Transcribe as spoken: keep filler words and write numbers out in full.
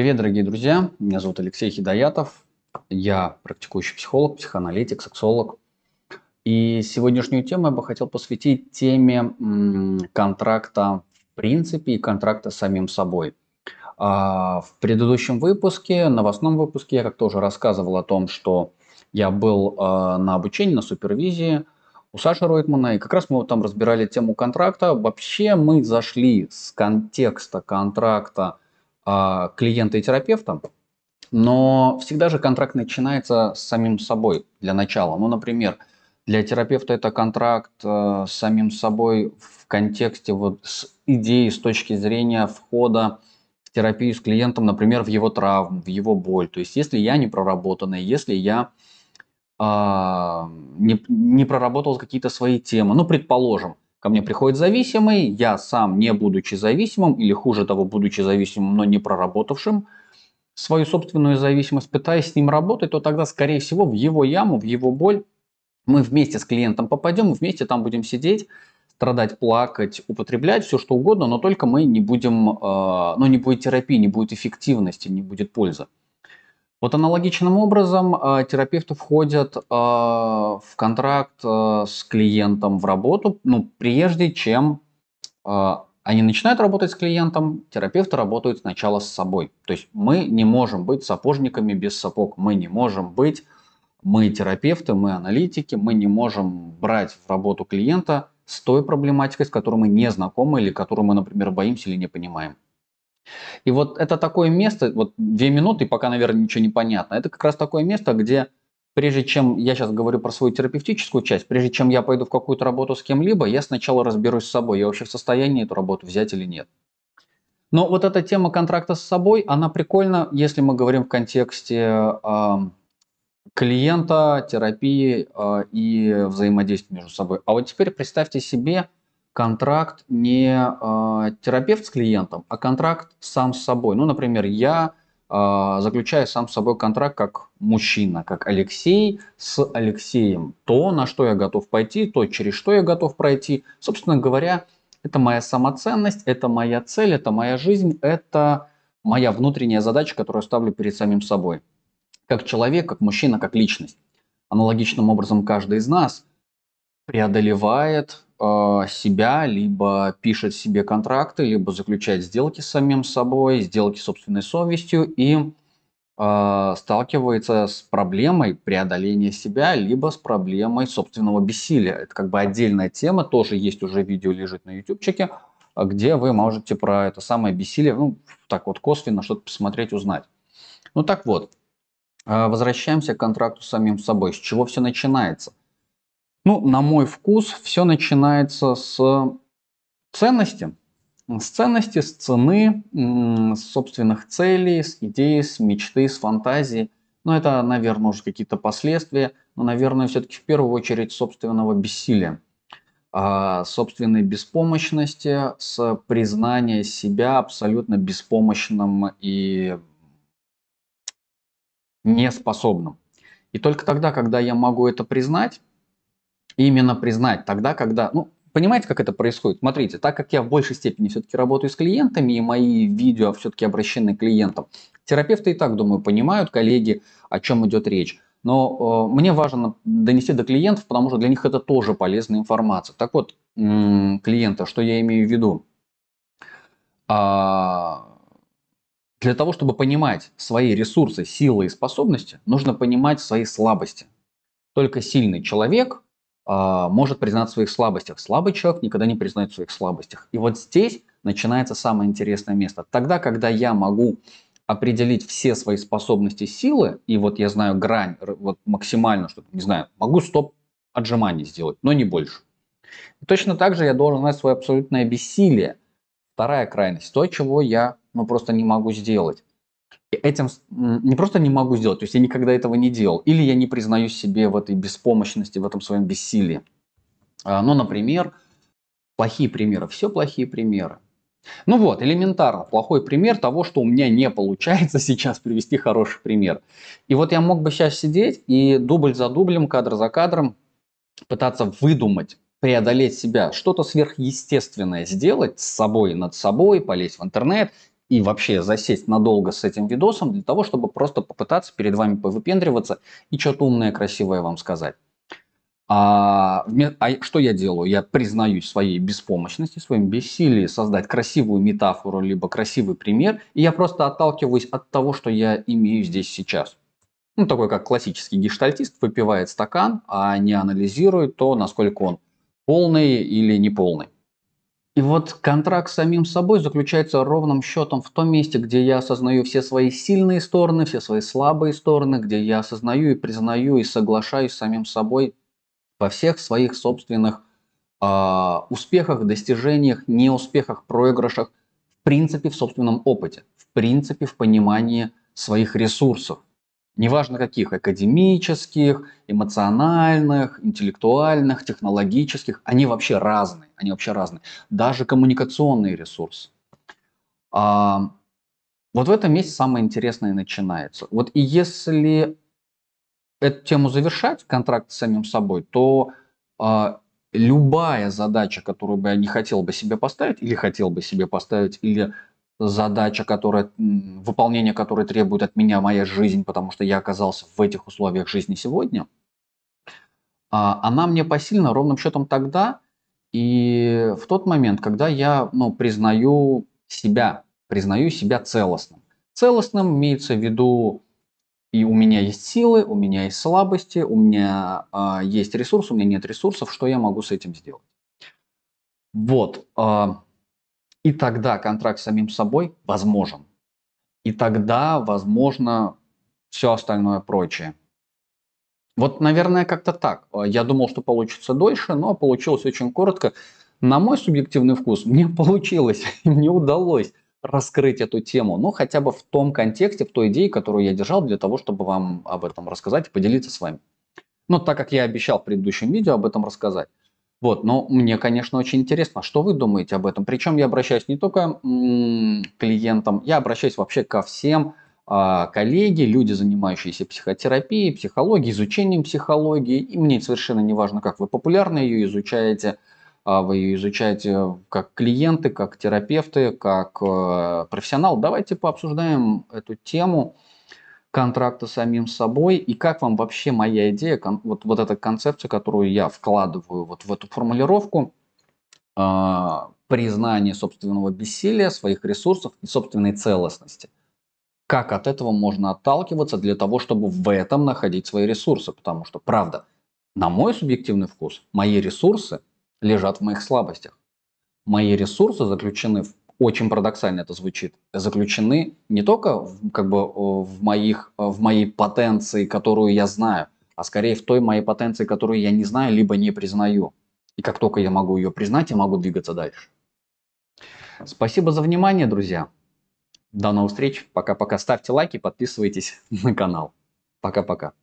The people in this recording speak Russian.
Привет, дорогие друзья! Меня зовут Алексей Хидоятов. Я практикующий психолог, психоаналитик, сексолог. И сегодняшнюю тему я бы хотел посвятить теме контракта в принципе и контракта с самим собой. В предыдущем выпуске, новостном выпуске, я как-то уже рассказывал о том, что я был на обучении, на супервизии у Саши Ройтмана, и как раз мы вот там разбирали тему контракта. Вообще мы зашли с контекста контракта клиента и терапевта, но всегда же контракт начинается с самим собой для начала. Ну, например, для терапевта это контракт э, с самим собой в контексте вот с идеи, с точки зрения входа в терапию с клиентом, например, в его травму, в его боль. То есть, если я не проработанный, если я э, не, не проработал какие-то свои темы, ну, предположим, ко мне приходит зависимый, я сам, не будучи зависимым, или хуже того, будучи зависимым, но не проработавшим свою собственную зависимость, пытаясь с ним работать, то тогда, скорее всего, в его яму, в его боль мы вместе с клиентом попадем, вместе там будем сидеть, страдать, плакать, употреблять, все что угодно, но только мы не будем, ну, не будет терапии, не будет эффективности, не будет пользы. Вот аналогичным образом терапевты входят в контракт с клиентом в работу, ну, прежде чем они начинают работать с клиентом, терапевты работают сначала с собой. То есть мы не можем быть сапожниками без сапог, мы не можем быть, мы терапевты, мы аналитики, мы не можем брать в работу клиента с той проблематикой, с которой мы не знакомы или которую мы, например, боимся или не понимаем. И вот это такое место, вот две минуты, пока, наверное, ничего не понятно, это как раз такое место, где, прежде чем я сейчас говорю про свою терапевтическую часть, прежде чем я пойду в какую-то работу с кем-либо, я сначала разберусь с собой, я вообще в состоянии эту работу взять или нет. Но вот эта тема контракта с собой, она прикольна, если мы говорим в контексте э, клиента, терапии э, и взаимодействия между собой. А вот теперь представьте себе контракт не э, терапевт с клиентом, а контракт сам с собой. Ну, например, я э, заключаю сам с собой контракт как мужчина, как Алексей с Алексеем. То, на что я готов пойти, то, через что я готов пройти. Собственно говоря, это моя самоценность, это моя цель, это моя жизнь, это моя внутренняя задача, которую я ставлю перед самим собой. Как человек, как мужчина, как личность. Аналогичным образом каждый из нас преодолевает себя, либо пишет себе контракты, либо заключает сделки с самим собой, сделки с собственной совестью и э, сталкивается с проблемой преодоления себя, либо с проблемой собственного бессилия. Это как бы отдельная тема, тоже есть уже видео, лежит на ютубчике, где вы можете про это самое бессилие, ну, так вот косвенно что-то посмотреть, узнать. Ну так вот, возвращаемся к контракту с самим собой. С чего все начинается? Ну, на мой вкус, все начинается с ценности. С ценности, с цены, с собственных целей, с идеи, с мечты, с фантазии. Но это, наверное, уже какие-то последствия. Но, наверное, все-таки в первую очередь собственного бессилия, собственной беспомощности, с признания себя абсолютно беспомощным и неспособным. И только тогда, когда я могу это признать, именно признать тогда, когда... Ну, понимаете, как это происходит? Смотрите, так как я в большей степени все-таки работаю с клиентами, и мои видео все-таки обращены к клиентам, терапевты и так, думаю, понимают, коллеги, о чем идет речь. Но э, мне важно донести до клиентов, потому что для них это тоже полезная информация. Так вот, м-м, клиента, что я имею в виду? А для того, чтобы понимать свои ресурсы, силы и способности, нужно понимать свои слабости. Только сильный человек может признать в своих слабостях. Слабый человек никогда не признает в своих слабостях. И вот здесь начинается самое интересное место. Тогда, когда я могу определить все свои способности, силы, и вот я знаю грань, вот максимально, что-то, не знаю, могу стоп отжиманий сделать, но не больше. И точно так же я должен знать свое абсолютное бессилие. Вторая крайность, то, чего я ну, просто не могу сделать. И этим не просто не могу сделать, то есть я никогда этого не делал. Или я не признаюсь себе в этой беспомощности, в этом своем бессилии. Ну, например, плохие примеры. Все плохие примеры. Ну вот, элементарно. Плохой пример того, что у меня не получается сейчас привести хороший пример. И вот я мог бы сейчас сидеть и дубль за дублем, кадр за кадром пытаться выдумать, преодолеть себя, что-то сверхъестественное сделать с собой, над собой, полезть в интернет, и вообще засесть надолго с этим видосом для того, чтобы просто попытаться перед вами повыпендриваться и что-то умное, красивое вам сказать. А, а что я делаю? Я признаюсь своей беспомощности, своем бессилии создать красивую метафору, либо красивый пример, и я просто отталкиваюсь от того, что я имею здесь сейчас. Ну, такой как классический гештальтист выпивает стакан, а не анализирует то, насколько он полный или неполный. И вот контракт с самим собой заключается ровным счетом в том месте, где я осознаю все свои сильные стороны, все свои слабые стороны, где я осознаю и признаю и соглашаюсь с самим собой во всех своих собственных э, успехах, достижениях, неуспехах, проигрышах, в принципе, в собственном опыте, в принципе, в понимании своих ресурсов. Неважно каких, академических, эмоциональных, интеллектуальных, технологических, они вообще разные, они вообще разные. Даже коммуникационные ресурсы. А, вот в этом месте самое интересное начинается. Вот и если эту тему завершать, контракт с самим собой, то а, любая задача, которую бы я не хотел бы себе поставить, или хотел бы себе поставить, или задача, которая, выполнение которой требует от меня моя жизнь, потому что я оказался в этих условиях жизни сегодня, а, она мне посильна ровным счетом тогда и в тот момент, когда я ну, признаю себя, признаю себя целостным. Целостным имеется в виду: и у меня есть силы, у меня есть слабости, у меня э, есть ресурс, у меня нет ресурсов, что я могу с этим сделать? Вот. Э, и тогда контракт с самим собой возможен. И тогда возможно все остальное прочее. Вот, наверное, как-то так. Я думал, что получится дольше, но получилось очень коротко. На мой субъективный вкус, мне получилось, мне удалось раскрыть эту тему, но хотя бы в том контексте, в той идее, которую я держал для того, чтобы вам об этом рассказать и поделиться с вами. Но так как я обещал в предыдущем видео об этом рассказать. Вот, но мне, конечно, очень интересно, что вы думаете об этом. Причем я обращаюсь не только м-м, к клиентам, я обращаюсь вообще ко всем э, коллеги, люди, занимающиеся психотерапией, психологией, изучением психологии. И мне совершенно не важно, как вы популярно ее изучаете. Вы ее изучаете как клиенты, как терапевты, как э, профессионал. Давайте пообсуждаем эту тему контракта с самим собой и как вам вообще моя идея, кон, вот, вот эта концепция, которую я вкладываю вот в эту формулировку, э, признание собственного бессилия, своих ресурсов и собственной целостности. Как от этого можно отталкиваться для того, чтобы в этом находить свои ресурсы. Потому что, правда, на мой субъективный вкус, мои ресурсы лежат в моих слабостях. Мои ресурсы заключены, в, очень парадоксально это звучит, заключены не только в, как бы, в, моих, в моей потенции, которую я знаю, а скорее в той моей потенции, которую я не знаю, либо не признаю. И как только я могу ее признать, я могу двигаться дальше. Спасибо за внимание, друзья. До новых встреч. Пока-пока. Ставьте лайки, подписывайтесь на канал. Пока-пока.